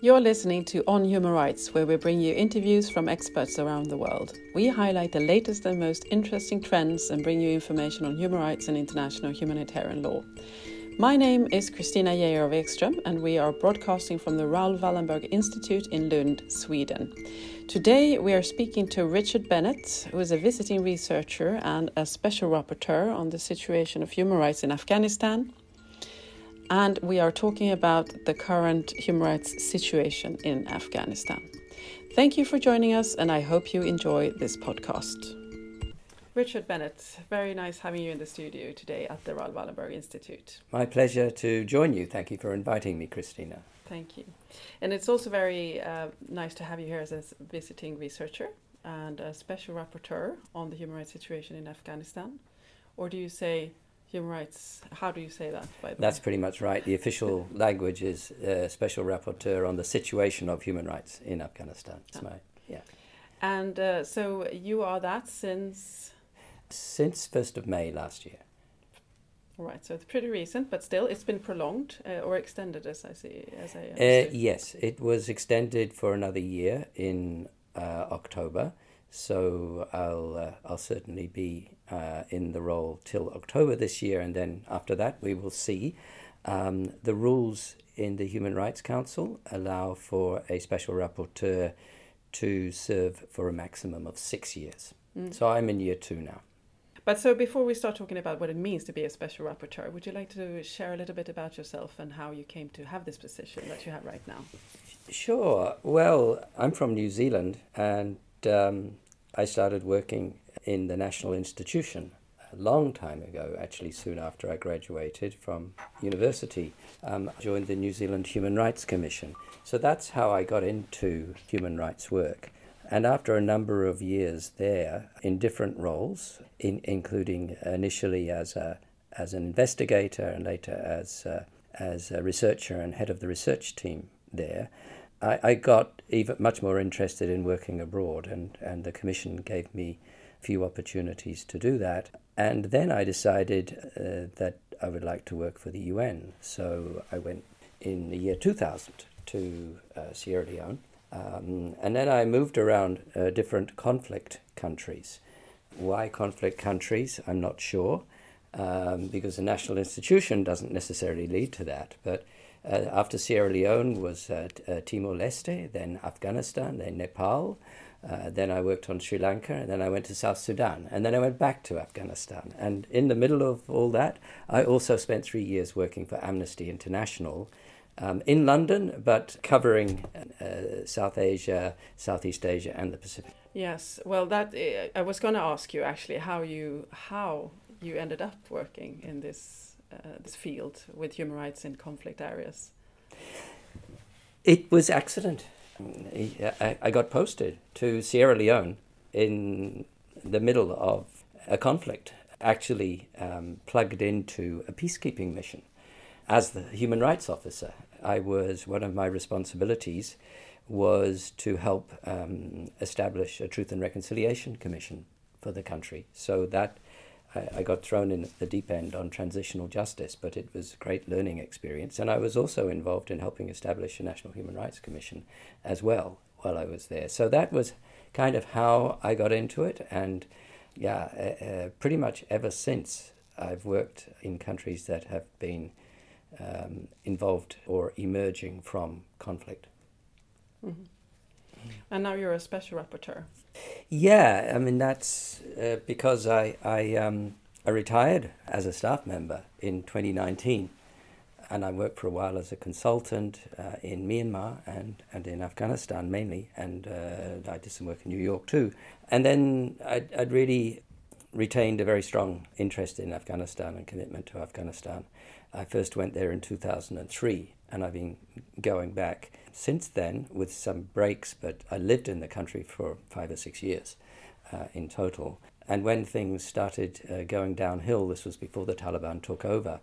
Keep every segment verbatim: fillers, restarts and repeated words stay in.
You're listening to On Human Rights, where we bring you interviews from experts around the world. We highlight the latest and most interesting trends and bring you information on human rights and international humanitarian law. My name is Christina Jäger-Weckström, and we are broadcasting from the Raoul Wallenberg Institute in Lund, Sweden. Today we are speaking to Richard Bennett, who is a visiting researcher and a special rapporteur on the situation of human rights in Afghanistan. And we are talking about the current human rights situation in Afghanistan. Thank you for joining us, and I hope you enjoy this podcast. Richard Bennett, very nice having you in the studio today at the Raoul Wallenberg Institute. My pleasure to join you. Thank you for inviting me, Christina. Thank you. And it's also very uh, nice to have you here as a visiting researcher and a special rapporteur on the human rights situation in Afghanistan. Or do you say human rights? How do you say that, by the way? That's pretty much right. The official language is uh, special rapporteur on the situation of human rights in Afghanistan. That's yeah. my yeah. And uh, so you are that since since first of May last year. All right, so it's pretty recent, but still it's been prolonged uh, or extended, as I see. As I uh, yes, it was extended for another year in uh, October. So I'll uh, I'll certainly be uh, in the role till October this year, and then after that we will see. Um, the rules in the Human Rights Council allow for a special rapporteur to serve for a maximum of six years. Mm. So I'm in year two now. But so before we start talking about what it means to be a special rapporteur, would you like to share a little bit about yourself and how you came to have this position that you have right now? Sure. Well, I'm from New Zealand, and Um, I started working in the National Institution a long time ago, actually soon after I graduated from university. Um, I joined the New Zealand Human Rights Commission. So that's how I got into human rights work. And after a number of years there in different roles, in, including initially as a as an investigator and later as a, as a researcher and head of the research team there, I, I got even much more interested in working abroad, and, and the Commission gave me a few opportunities to do that. And then I decided uh, that I would like to work for the U N. So I went in the year two thousand to uh, Sierra Leone, um, and then I moved around uh, different conflict countries. Why conflict countries? I'm not sure, um, because the national institution doesn't necessarily lead to that, but Uh, after Sierra Leone was uh, uh, Timor-Leste, then Afghanistan, then Nepal, uh, then I worked on Sri Lanka, and then I went to South Sudan, and then I went back to Afghanistan. And in the middle of all that, I also spent three years working for Amnesty International um, in London, but covering uh, South Asia, Southeast Asia, and the Pacific. Yes, well, that uh, I was going to ask you actually how you how you ended up working in this Uh, this field with human rights in conflict areas? It was accident. I, I got posted to Sierra Leone in the middle of a conflict, actually um, plugged into a peacekeeping mission. As the human rights officer, I was one of my responsibilities was to help um, establish a Truth and Reconciliation Commission for the country. So that I got thrown in at the deep end on transitional justice, but it was a great learning experience. And I was also involved in helping establish a National Human Rights Commission as well while I was there. So that was kind of how I got into it. And yeah, uh, uh, pretty much ever since I've worked in countries that have been um, involved or emerging from conflict. Mm-hmm. And now you're a special rapporteur. Yeah, I mean, that's uh, because I I, um, I retired as a staff member in twenty nineteen, and I worked for a while as a consultant uh, in Myanmar and, and in Afghanistan mainly, and uh, I did some work in New York too. And then I'd, I'd really retained a very strong interest in Afghanistan and commitment to Afghanistan. I first went there in two thousand three, and I've been going back since then with some breaks, but I lived in the country for five or six years uh, in total. And when things started uh, going downhill, this was before the Taliban took over,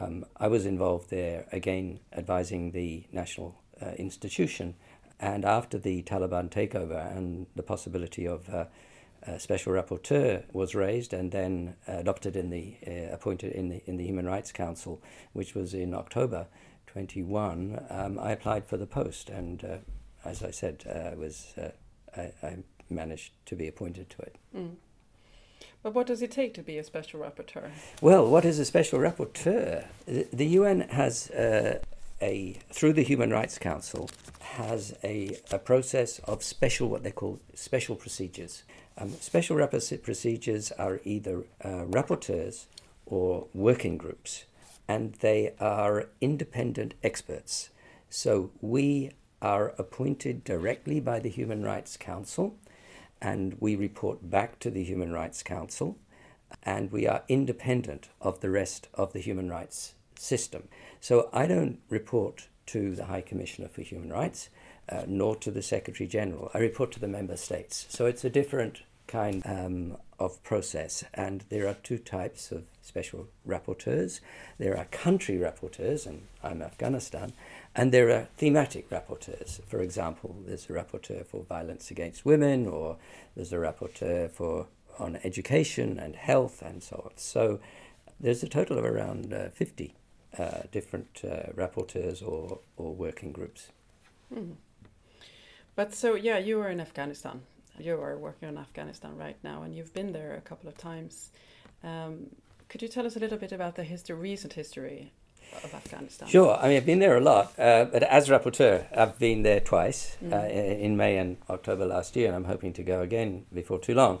um, I was involved there, again, advising the national uh, institution. And after the Taliban takeover and the possibility of uh, a special rapporteur was raised and then adopted in the, uh, appointed in the, in the Human Rights Council, which was in October twenty-one, um, I applied for the post, and uh, as I said, uh, was uh, I, I managed to be appointed to it. Mm. But what does it take to be a special rapporteur? Well, what is a special rapporteur? The, the U N has uh, a, through the Human Rights Council, has a, a process of special, what they call special procedures. Um, special rapor- procedures are either uh, rapporteurs or working groups, and they are independent experts. So we are appointed directly by the Human Rights Council, and we report back to the Human Rights Council, and we are independent of the rest of the human rights system. So I don't report to the High Commissioner for Human Rights, uh, nor to the Secretary General. I report to the member states. So it's a different kind um, of process, and there are two types of special rapporteurs. There are country rapporteurs, and I'm Afghanistan, and there are thematic rapporteurs. For example, there's a rapporteur for violence against women, or there's a rapporteur for on education and health and so on. So there's a total of around uh, fifty uh, different uh, rapporteurs or, or working groups. Mm. But so, yeah, you were in Afghanistan. You are working on Afghanistan right now, and you've been there a couple of times. Um, could you tell us a little bit about the history, recent history of Afghanistan? Sure. I mean, I've been there a lot, uh, but as rapporteur, I've been there twice, mm. uh, in May and October last year, and I'm hoping to go again before too long.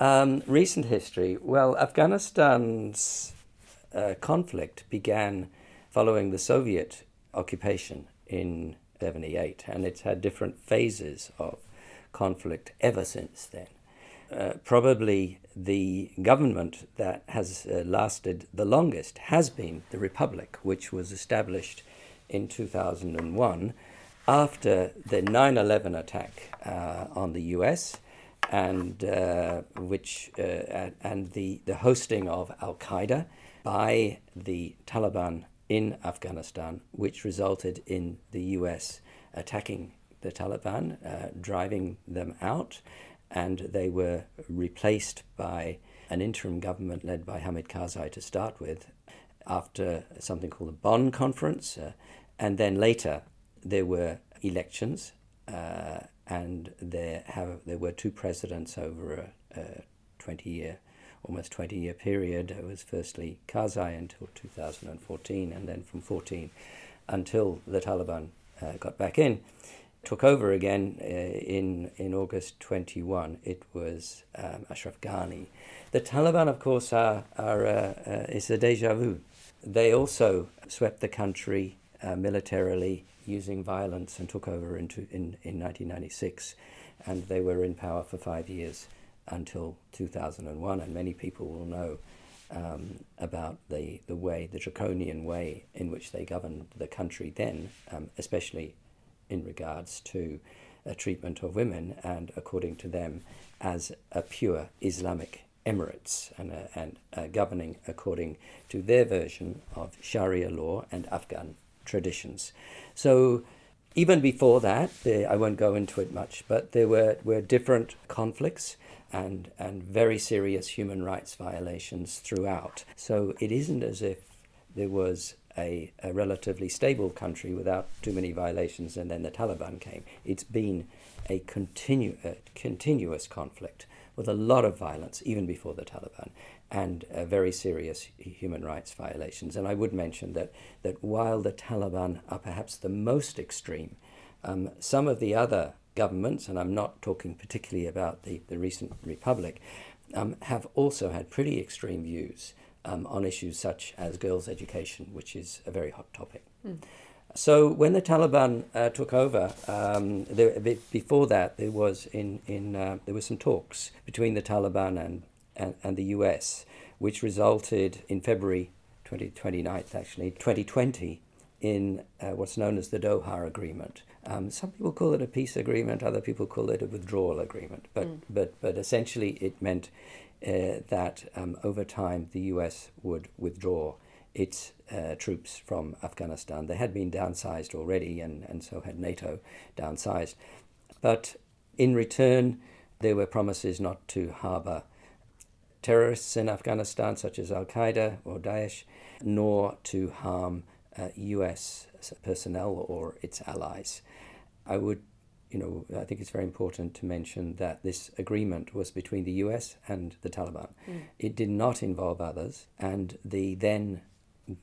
Um, recent history. Well, Afghanistan's uh, conflict began following the Soviet occupation in seventy-eight, and it's had different phases of conflict ever since then. Uh, probably the government that has uh, lasted the longest has been the Republic, which was established in two thousand one after the nine eleven attack uh, on the U S, and uh, which uh, and the, the hosting of Al-Qaeda by the Taliban in Afghanistan, which resulted in the U S attacking the Taliban, uh, driving them out, and they were replaced by an interim government led by Hamid Karzai to start with, after something called the Bonn Conference, uh, and then later there were elections, uh, and there have there were two presidents over a, a twenty-year, almost twenty-year period. It was firstly Karzai until two thousand fourteen, and then from fourteen until the Taliban uh, got back in. Took over again uh, in in August twenty-one. It was um, Ashraf Ghani. The Taliban, of course, are are uh, uh, it's a déjà vu. They also swept the country uh, militarily using violence and took over into in in nineteen ninety-six, and they were in power for five years until two thousand one. And many people will know um, about the the way, the draconian way in which they governed the country then, um, especially in regards to a treatment of women, and according to them, as a pure Islamic emirates, and, a, and a governing according to their version of Sharia law and Afghan traditions. So even before that, they, I won't go into it much, but there were, were different conflicts and, and very serious human rights violations throughout. So it isn't as if there was A, a relatively stable country without too many violations, and then the Taliban came. It's been a, continu a continuous conflict with a lot of violence, even before the Taliban, and uh, very serious human rights violations. And I would mention that, that while the Taliban are perhaps the most extreme, um, some of the other governments, and I'm not talking particularly about the, the recent Republic, um, have also had pretty extreme views Um, on issues such as girls' education, which is a very hot topic. Mm. So when the Taliban uh, took over, um, there, before that there was in in uh, there were some talks between the Taliban and, and and the U S, which resulted in February twenty-ninth, actually twenty twenty, in uh, what's known as the Doha Agreement. Um, some people call it a peace agreement, other people call it a withdrawal agreement. But mm. but but essentially it meant Uh, that um, over time the U S would withdraw its uh, troops from Afghanistan. They had been downsized already, and, and so had NATO downsized. But in return, there were promises not to harbour terrorists in Afghanistan, such as Al-Qaeda or Daesh, nor to harm uh, U S personnel or its allies. I would, you know, I think it's very important to mention that this agreement was between the U S and the Taliban. Mm. It did not involve others, and the then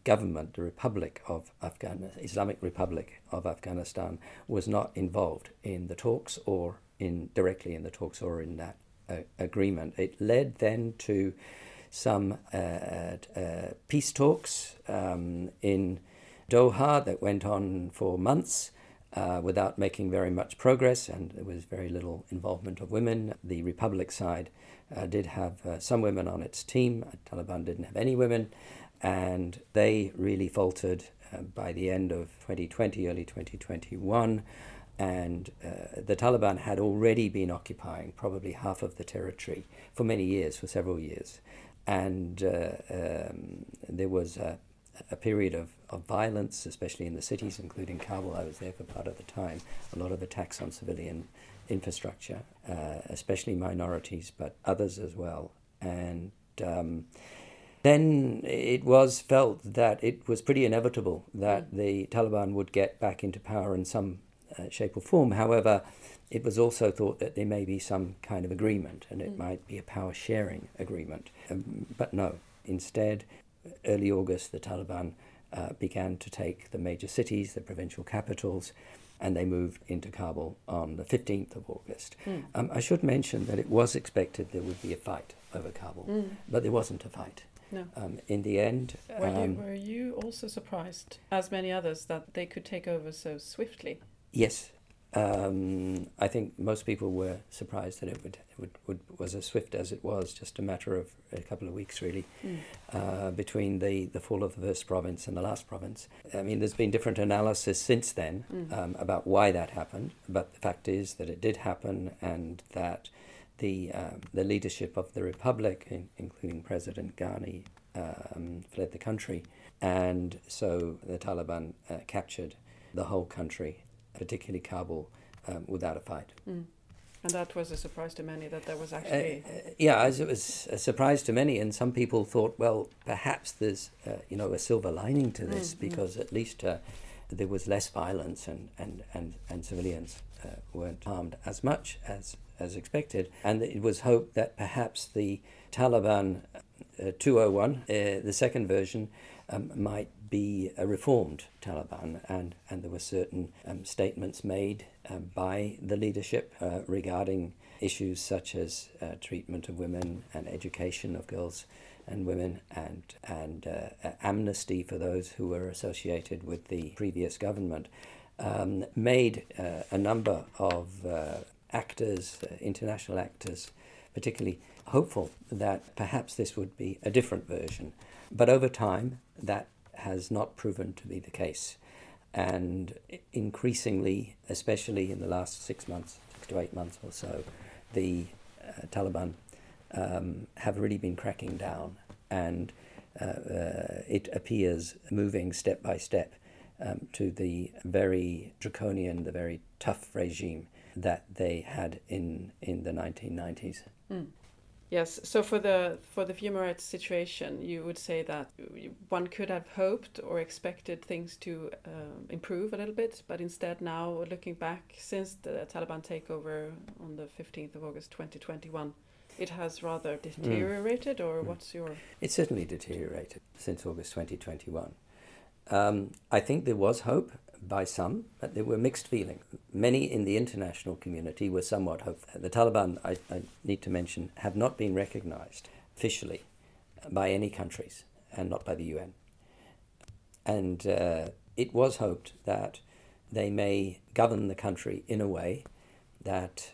government, the Republic of Afghanistan, Islamic Republic of Afghanistan, was not involved in the talks or in directly in the talks or in that uh, agreement. It led then to some uh, uh, peace talks um, in Doha that went on for months uh, without making very much progress, and there was very little involvement of women. The Republic side uh, did have uh, some women on its team. Taliban didn't have any women, and they really faltered uh, by the end of twenty twenty, early twenty twenty-one, and uh, the Taliban had already been occupying probably half of the territory for many years, for several years. And uh, um, there was a, a period of, of violence, especially in the cities, including Kabul. I was there for part of the time. A lot of attacks on civilian infrastructure, uh, especially minorities, but others as well. And um, then it was felt that it was pretty inevitable that the Taliban would get back into power in some uh, shape or form. However, it was also thought that there may be some kind of agreement, and it mm. might be a power-sharing agreement. Um, but no, instead, early August, the Taliban uh, began to take the major cities, the provincial capitals, and they moved into Kabul on the fifteenth of August. Mm. Um, I should mention that it was expected there would be a fight over Kabul, mm. but there wasn't a fight. No. Um, in the end... Were, um, you, were you also surprised, as many others, that they could take over so swiftly? Yes. Um, I think most people were surprised that it would, would, would was as swift as it was, just a matter of a couple of weeks, really, mm. uh, between the, the fall of the first province and the last province. I mean, there's been different analysis since then mm. um, about why that happened, but the fact is that it did happen, and that the uh, the leadership of the Republic, in, including President Ghani, um, fled the country, and so the Taliban uh, captured the whole country, particularly Kabul, um, without a fight. Mm. And that was a surprise to many, that there was actually... Uh, uh, yeah, as it was a surprise to many, and some people thought, well, perhaps there's, uh, you know, a silver lining to this, mm, because mm. at least uh, there was less violence, and, and, and, and civilians uh, weren't harmed as much as, as expected. And it was hoped that perhaps the Taliban uh, two oh one, uh, the second version, Um, might be a reformed Taliban, and, and there were certain um, statements made uh, by the leadership uh, regarding issues such as uh, treatment of women and education of girls and women, and, and uh, amnesty for those who were associated with the previous government, um, made uh, a number of uh, actors, uh, international actors, particularly hopeful that perhaps this would be a different version. But over time, that has not proven to be the case. And increasingly, especially in the last six months, six to eight months or so, the uh, Taliban um, have really been cracking down. And uh, uh, it appears moving step by step um, to the very draconian, the very tough regime that they had in, in the nineteen nineties. Mm. Yes, so for the for the human rights situation, you would say that one could have hoped or expected things to um, improve a little bit, but instead now, looking back, since the Taliban takeover on the fifteenth of August twenty twenty-one, it has rather deteriorated, mm. or mm. what's your... It certainly deteriorated since August twenty twenty-one. Um, I think there was hope by some, but there were mixed feelings. Many in the international community were somewhat hopeful. The Taliban, I, I need to mention, have not been recognized officially by any countries, and not by the U N. And uh, it was hoped that they may govern the country in a way that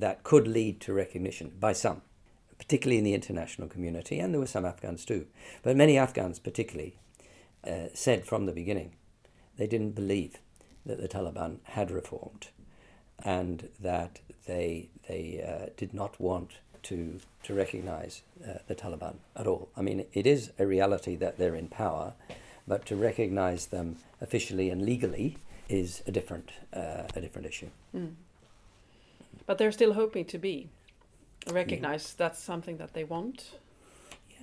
that could lead to recognition by some, particularly in the international community, and there were some Afghans too. But many Afghans particularly uh, said from the beginning they didn't believe that the Taliban had reformed, and that they they uh, did not want to to recognize uh, the Taliban at all. I mean, it is a reality that they're in power, but to recognize them officially and legally is a different uh, a different issue. Mm. But they're still hoping to be recognized. Yeah. That's something that they want.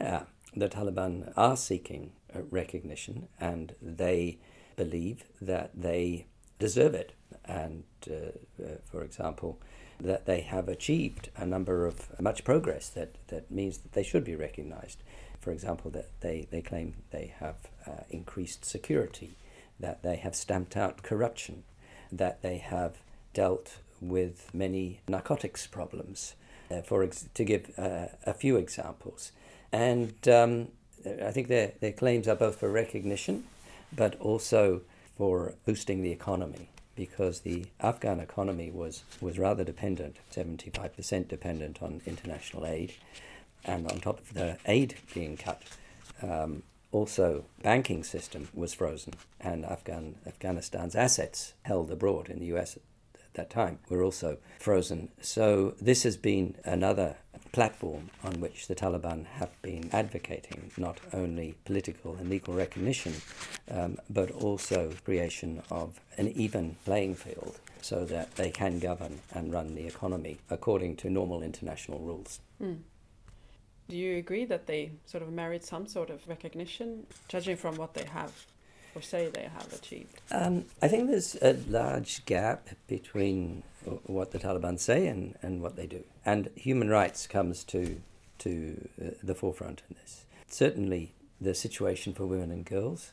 Yeah, the Taliban are seeking recognition, and they believe that they deserve it. And, uh, uh, for example, that they have achieved a number of uh, much progress that, that means that they should be recognized. For example, that they, they claim they have uh, increased security, that they have stamped out corruption, that they have dealt with many narcotics problems, uh, for ex- to give uh, a few examples. And um, I think their, their claims are both for recognition, but also for boosting the economy, because the Afghan economy was, was rather dependent, seventy-five percent dependent on international aid. And on top of the aid being cut, um, also banking system was frozen, and Afghan Afghanistan's assets held abroad in the U S at that time were also frozen. So this has been another platform on which the Taliban have been advocating not only political and legal recognition, um, but also creation of an even playing field so that they can govern and run the economy according to normal international rules. Mm. Do you agree that they sort of merit some sort of recognition, judging from what they have or say they have achieved? Um, I think there's a large gap between what the Taliban say and, and what they do. And human rights comes to, to uh, the forefront in this. Certainly the situation for women and girls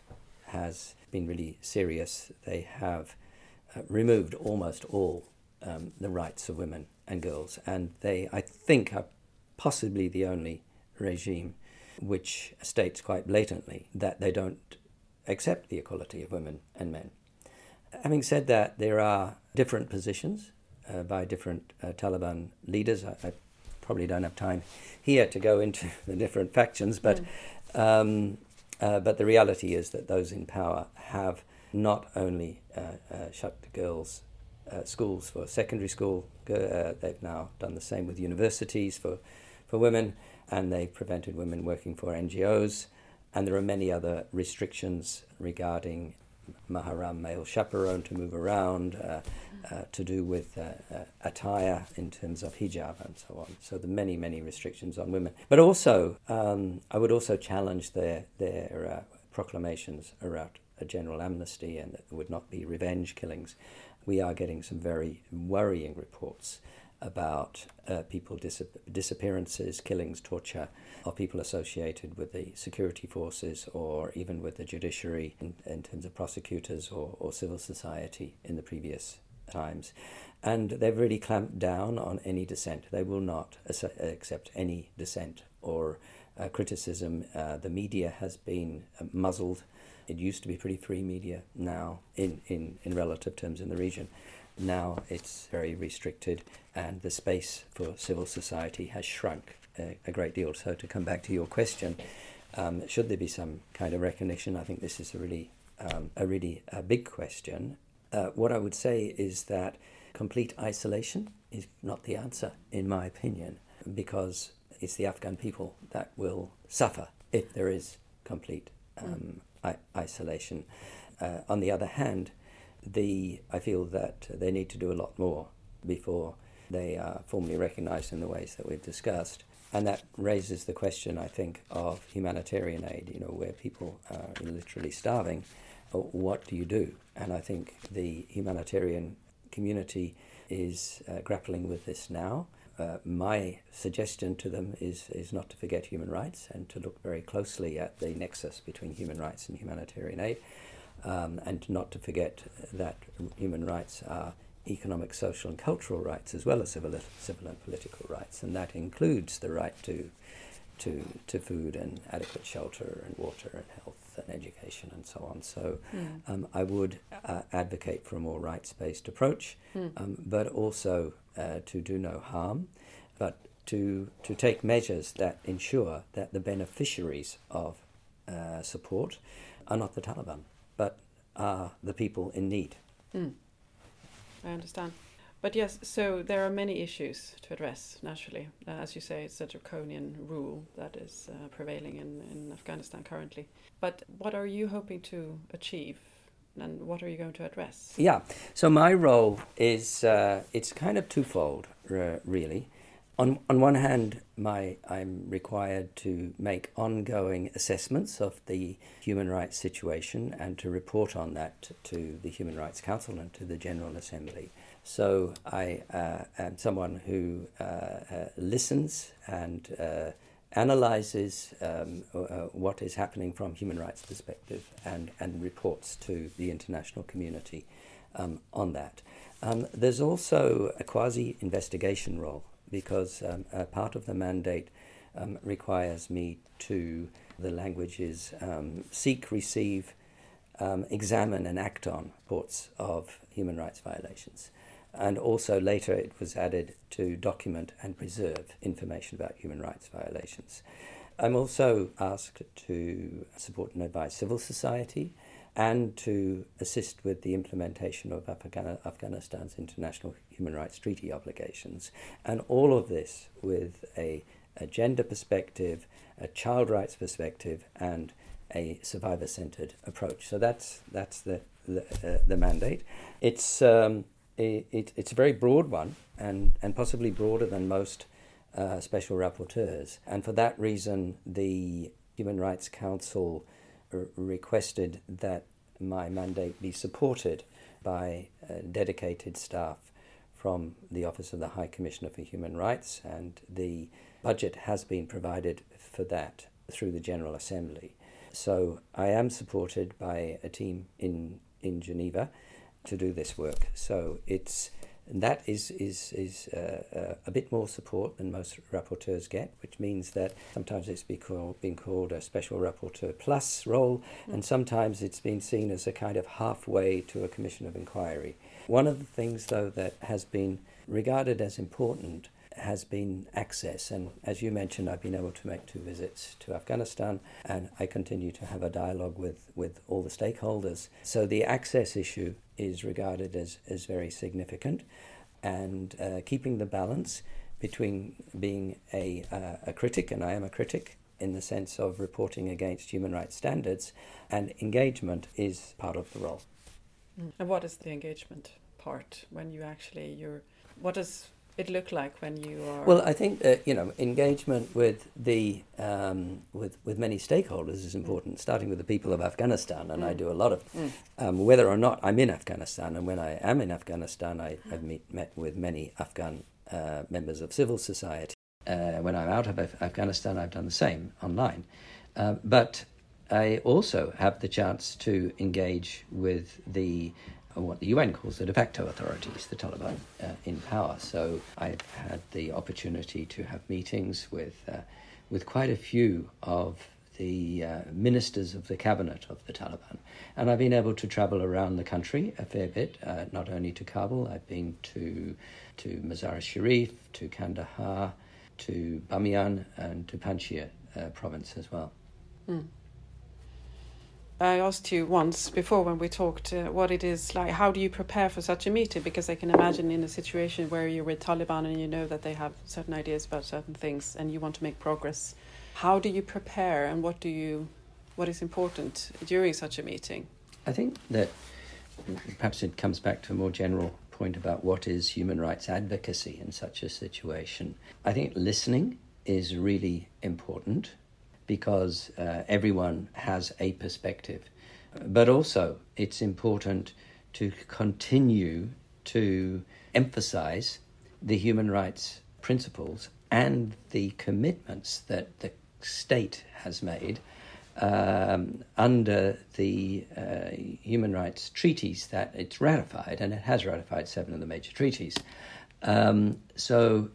has been really serious. They have uh, removed almost all um, the rights of women and girls. And they, I think, are possibly the only regime which states quite blatantly that they don't accept the equality of women and men. Having said that, there are different positions uh, by different uh, Taliban leaders. I, I probably don't have time here to go into the different factions, but yeah. um, uh, but the reality is that those in power have not only uh, uh, shut the girls' uh, schools for secondary school, uh, they've now done the same with universities for, for women, and they've prevented women working for N G Os. And there are many other restrictions regarding maharam, male chaperone, to move around, uh, uh, to do with uh, uh, attire in terms of hijab and so on. So there are many, many restrictions on women. But also, um, I would also challenge their, their uh, proclamations around a general amnesty and that there would not be revenge killings. We are getting some very worrying reports about uh, people dis- disappearances, killings, torture of people associated with the security forces or even with the judiciary in, in terms of prosecutors or, or civil society in the previous times. And they've really clamped down on any dissent. They will not as- accept any dissent or uh, criticism. Uh, the media has been uh, muzzled. It used to be pretty free media now in, in, in relative terms in the region. Now it's very restricted, and the space for civil society has shrunk a, a great deal. So to come back to your question, um, should there be some kind of recognition? I think this is a really, um, a really a big question. Uh, what I would say is that complete isolation is not the answer, in my opinion, because it's the Afghan people that will suffer if there is complete um, I- isolation. Uh, on the other hand, The I feel that they need to do a lot more before they are formally recognised in the ways that we've discussed. And that raises the question, I think, of humanitarian aid, you know, where people are literally starving. What do you do? And I think the humanitarian community is uh, grappling with this now. Uh, my suggestion to them is, is not to forget human rights and to look very closely at the nexus between human rights and humanitarian aid. Um, and not to forget that human rights are economic, social and cultural rights as well as civil, civil and political rights, and that includes the right to to to food and adequate shelter and water and health and education and so on. So yeah. um, I would uh, advocate for a more rights-based approach, mm. um, but also uh, to do no harm, but to to take measures that ensure that the beneficiaries of uh, support are not the Taliban, but are the people in need. Mm. I understand. But yes, so there are many issues to address, naturally. Uh, as you say, it's a draconian rule that is uh, prevailing in, in Afghanistan currently. But what are you hoping to achieve, and what are you going to address? Yeah, so my role is, uh, it's kind of twofold, uh, really. on on one hand, my I'm required to make ongoing assessments of the human rights situation and to report on that to the Human Rights Council and to the General Assembly. So I uh, am someone who uh, uh, listens and uh, analyzes um, uh, what is happening from human rights perspective and, and reports to the international community um, on that. Um, there's also a quasi-investigation role, because um, a part of the mandate um, requires me to, the language is, um, seek, receive, um, examine and act on reports of human rights violations. And also later it was added to document and preserve information about human rights violations. I'm also asked to support and advise civil society and to assist with the implementation of Afghanistan's international human rights treaty obligations. And all of this with a, a gender perspective, a child rights perspective, and a survivor-centered approach. So that's, that's the, the, uh, the mandate. It's... Um, It, it's a very broad one, and, and possibly broader than most uh, special rapporteurs. And for that reason, the Human Rights Council r requested that my mandate be supported by uh, dedicated staff from the Office of the High Commissioner for Human Rights, and the budget has been provided for that through the General Assembly. So I am supported by a team in, in Geneva to do this work. So it's, that is, is, is uh, uh, a bit more support than most rapporteurs get, which means that sometimes it's been called, been called a special rapporteur plus role, mm. and sometimes it's been seen as a kind of halfway to a commission of inquiry. One of the things, though, that has been regarded as important has been access, and as you mentioned, I've been able to make two visits to Afghanistan, and I continue to have a dialogue with, with all the stakeholders. So the access issue is regarded as, as very significant, and uh, keeping the balance between being a, uh, a critic, and I am a critic, in the sense of reporting against human rights standards, and engagement is part of the role. And what is the engagement part when you actually, you're, what is it look like when you are? Well, I think that, you know, engagement with the um, with with many stakeholders is important. Mm. Starting with the people of Afghanistan, and mm. I do a lot of mm. um, whether or not I'm in Afghanistan. And when I am in Afghanistan, I, I've meet, met with many Afghan uh, members of civil society. Uh, when I'm out of Afghanistan, I've done the same online, uh, but I also have the chance to engage with the. What the U N calls the de facto authorities, the Taliban uh, in power. So I've had the opportunity to have meetings with uh, with quite a few of the uh, ministers of the cabinet of the Taliban. And I've been able to travel around the country a fair bit, uh, not only to Kabul. I've been to, to Mazar-e-Sharif, to Kandahar, to Bamiyan, and to Panjshir uh, province as well. Mm. I asked you once before when we talked uh, what it is like, how do you prepare for such a meeting? Because I can imagine in a situation where you're with Taliban and you know that they have certain ideas about certain things and you want to make progress. How do you prepare, and what do you, what is important during such a meeting? I think that perhaps it comes back to a more general point about what is human rights advocacy in such a situation. I think listening is really important, because uh, everyone has a perspective. But also, it's important to continue to emphasize the human rights principles and the commitments that the state has made um, under the uh, human rights treaties that it's ratified, and it has ratified seven of the major treaties. Um, so,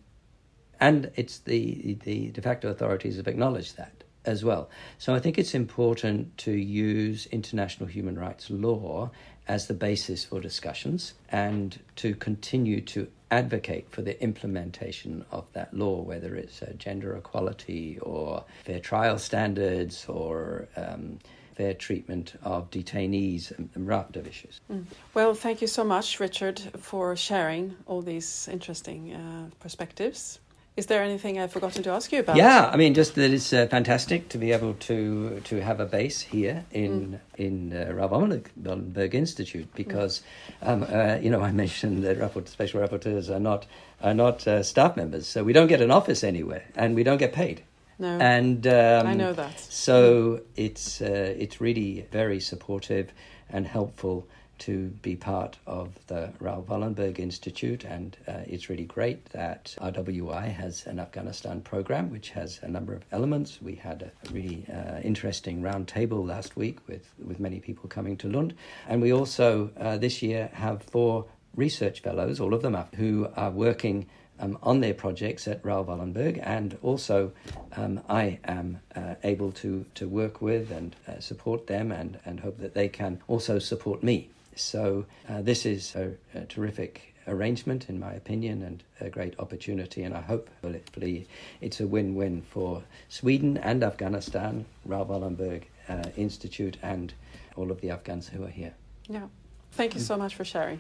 and it's the, the de facto authorities have acknowledged that as well. So I think it's important to use international human rights law as the basis for discussions, and to continue to advocate for the implementation of that law, whether it's uh, gender equality or fair trial standards or um, fair treatment of detainees and, and raft of issues. Mm. Well, thank you so much, Richard, for sharing all these interesting uh, perspectives. Is there anything I've forgotten to ask you about? Yeah, I mean, just that it's uh, fantastic to be able to to have a base here in mm. in uh, Raoul Wallenberg Institute, because mm. um, uh, you know, I mentioned that rapport- special rapporteurs are not are not uh, staff members, so we don't get an office anywhere, and we don't get paid. No, and um, I know that. So it's uh, it's really very supportive and helpful to be part of the Raoul Wallenberg Institute, and uh, it's really great that R W I has an Afghanistan program which has a number of elements. We had a really uh, interesting round table last week with, with many people coming to Lund, and we also uh, this year have four research fellows, all of them up, who are working Um, on their projects at Raoul Wallenberg, and also um, I am uh, able to, to work with and uh, support them, and, and hope that they can also support me. So uh, this is a, a terrific arrangement, in my opinion, and a great opportunity, and I hope hopefully it's a win-win for Sweden and Afghanistan, Raoul Wallenberg uh, Institute, and all of the Afghans who are here. Yeah, thank you so much for sharing.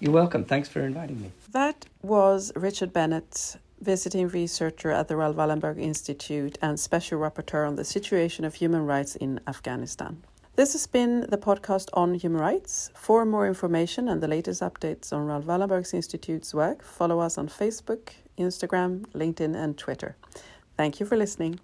You're welcome. Thanks for inviting me. That was Richard Bennett, visiting researcher at the Raoul Wallenberg Institute and special rapporteur on the situation of human rights in Afghanistan. This has been the podcast on human rights. For more information and the latest updates on Raoul Wallenberg Institute's work, follow us on Facebook, Instagram, LinkedIn, and Twitter. Thank you for listening.